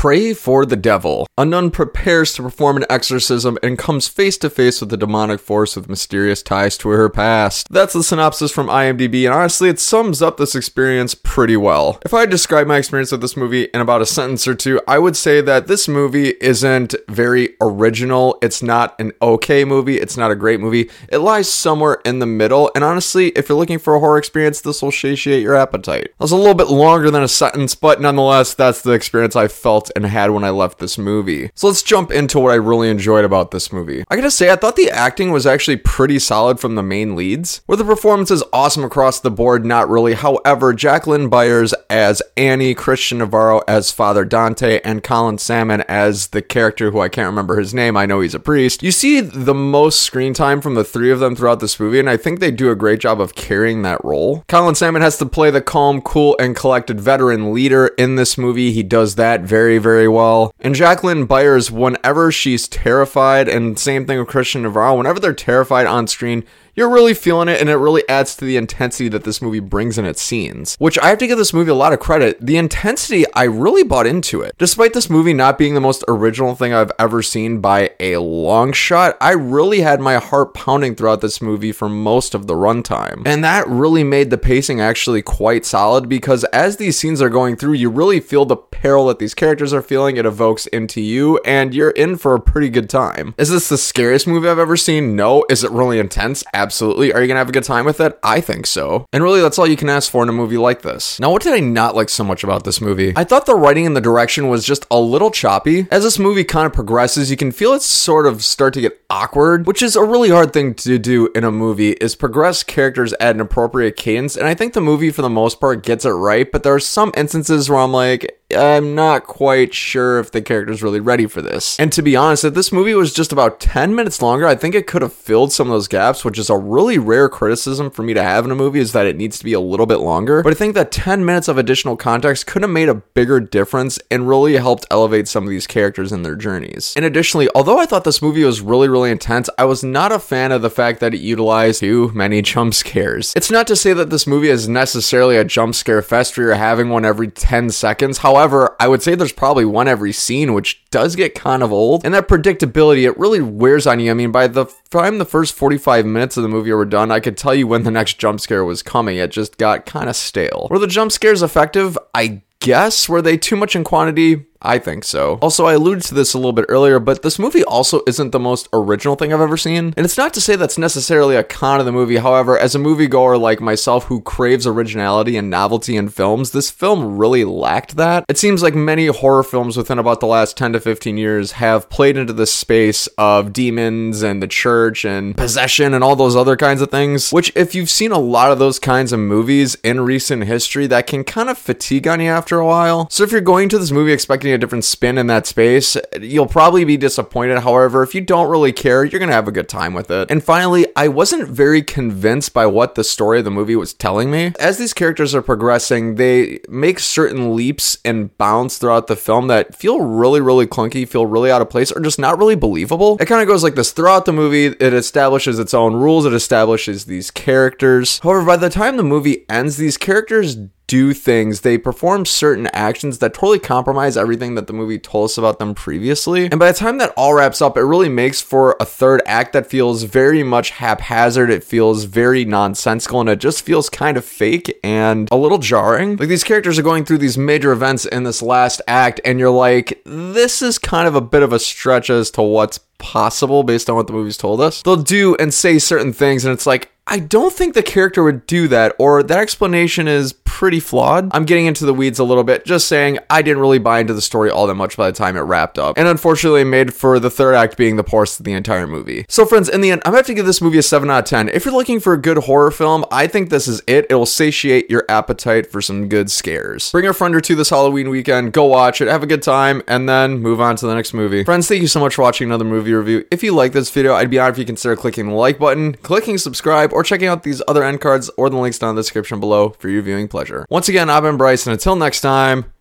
Pray for the Devil. A nun prepares to perform an exorcism and comes face to face with a demonic force with mysterious ties to her past. That's the synopsis from IMDb, and honestly, it sums up this experience pretty well. If I describe my experience with this movie in about a sentence or two, I would say that this movie isn't very original. It's not an okay movie. It's not a great movie. It lies somewhere in the middle, and honestly, if you're looking for a horror experience, this will satiate your appetite. That was a little bit longer than a sentence, but nonetheless, that's the experience I felt and had when I left this movie. So let's jump into what I really enjoyed about this movie. I gotta say, I thought the acting was actually pretty solid from the main leads, where the performance is awesome across the board, not really. However, Jacqueline Byers as Annie, Christian Navarro as Father Dante, and Colin Salmon as the character who I can't remember his name, I know he's a priest. You see the most screen time from the three of them throughout this movie, and I think they do a great job of carrying that role. Colin Salmon has to play the calm, cool, and collected veteran leader in this movie. He does that very well. And Jacqueline Byers, whenever she's terrified, and same thing with Christian Navarro, whenever they're terrified on screen, you're really feeling it, and it really adds to the intensity that this movie brings in its scenes, which I have to give this movie a lot of credit. The intensity, I really bought into it. Despite this movie not being the most original thing I've ever seen by a long shot, I really had my heart pounding throughout this movie for most of the runtime. And that really made the pacing actually quite solid, because as these scenes are going through, you really feel the peril that these characters are feeling. It evokes into you, and you're in for a pretty good time. Is this the scariest movie I've ever seen? No. Is it really intense? Absolutely. Are you gonna have a good time with it? I think so. And really, that's all you can ask for in a movie like this. Now, what did I not like so much about this movie? I thought the writing and the direction was just a little choppy. As this movie kind of progresses, you can feel it sort of start to get awkward, which is a really hard thing to do in a movie, is progress characters at an appropriate cadence. And I think the movie, for the most part, gets it right, but there are some instances where I'm like, I'm not quite sure if the character's really ready for this. And to be honest, if this movie was just about 10 minutes longer, I think it could have filled some of those gaps, which is a really rare criticism for me to have in a movie, is that it needs to be a little bit longer. But I think that 10 minutes of additional context could have made a bigger difference and really helped elevate some of these characters in their journeys. And additionally, although I thought this movie was really intense, I was not a fan of the fact that it utilized too many jump scares. It's not to say that this movie is necessarily a jump scare fest where you're having one every 10 seconds. However, I would say there's probably one every scene, which does get kind of old, and that predictability, it really wears on you. I mean, by the time the first 45 minutes of the movie were done, I could tell you when the next jump scare was coming. It just got kind of stale. Were the jump scares effective? I guess. Were they too much in quantity? I think so. Also, I alluded to this a little bit earlier, but this movie also isn't the most original thing I've ever seen. And it's not to say that's necessarily a con of the movie. However, as a moviegoer like myself who craves originality and novelty in films, this film really lacked that. It seems like many horror films within about the last 10 to 15 years have played into the space of demons and the church and possession and all those other kinds of things, which if you've seen a lot of those kinds of movies in recent history, that can kind of fatigue on you after a while. So if you're going to this movie expecting a different spin in that space, you'll probably be disappointed. However, if you don't really care, you're gonna have a good time with it. And finally, I wasn't very convinced by what the story of the movie was telling me. As these characters are progressing, they make certain leaps and bounds throughout the film that feel really clunky, feel really out of place, or just not really believable. It kind of goes like this throughout the movie. It establishes its own rules, it establishes these characters. However, by the time the movie ends, these characters do things, they perform certain actions that totally compromise everything that the movie told us about them previously. And by the time that all wraps up, it really makes for a third act that feels very much haphazard. It feels very nonsensical, and it just feels kind of fake and a little jarring. Like, these characters are going through these major events in this last act, and you're like, this is kind of a bit of a stretch as to what's possible based on what the movie's told us. They'll do and say certain things, and it's like, I don't think the character would do that, or that explanation is pretty flawed. I'm getting into the weeds a little bit, just saying I didn't really buy into the story all that much by the time it wrapped up, and unfortunately made for the third act being the poorest of the entire movie. So friends, in the end, I'm gonna have to give this movie a 7 out of 10. If you're looking for a good horror film, I think this is it. It'll satiate your appetite for some good scares. Bring a friend or two this Halloween weekend, go watch it, have a good time, and then move on to the next movie. Friends, thank you so much for watching another movie review. If you like this video, I'd be honored if you consider clicking the like button, clicking subscribe, or checking out these other end cards or the links down in the description below for your viewing pleasure. Once again, I've been Bryce, and until next time,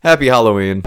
happy Halloween.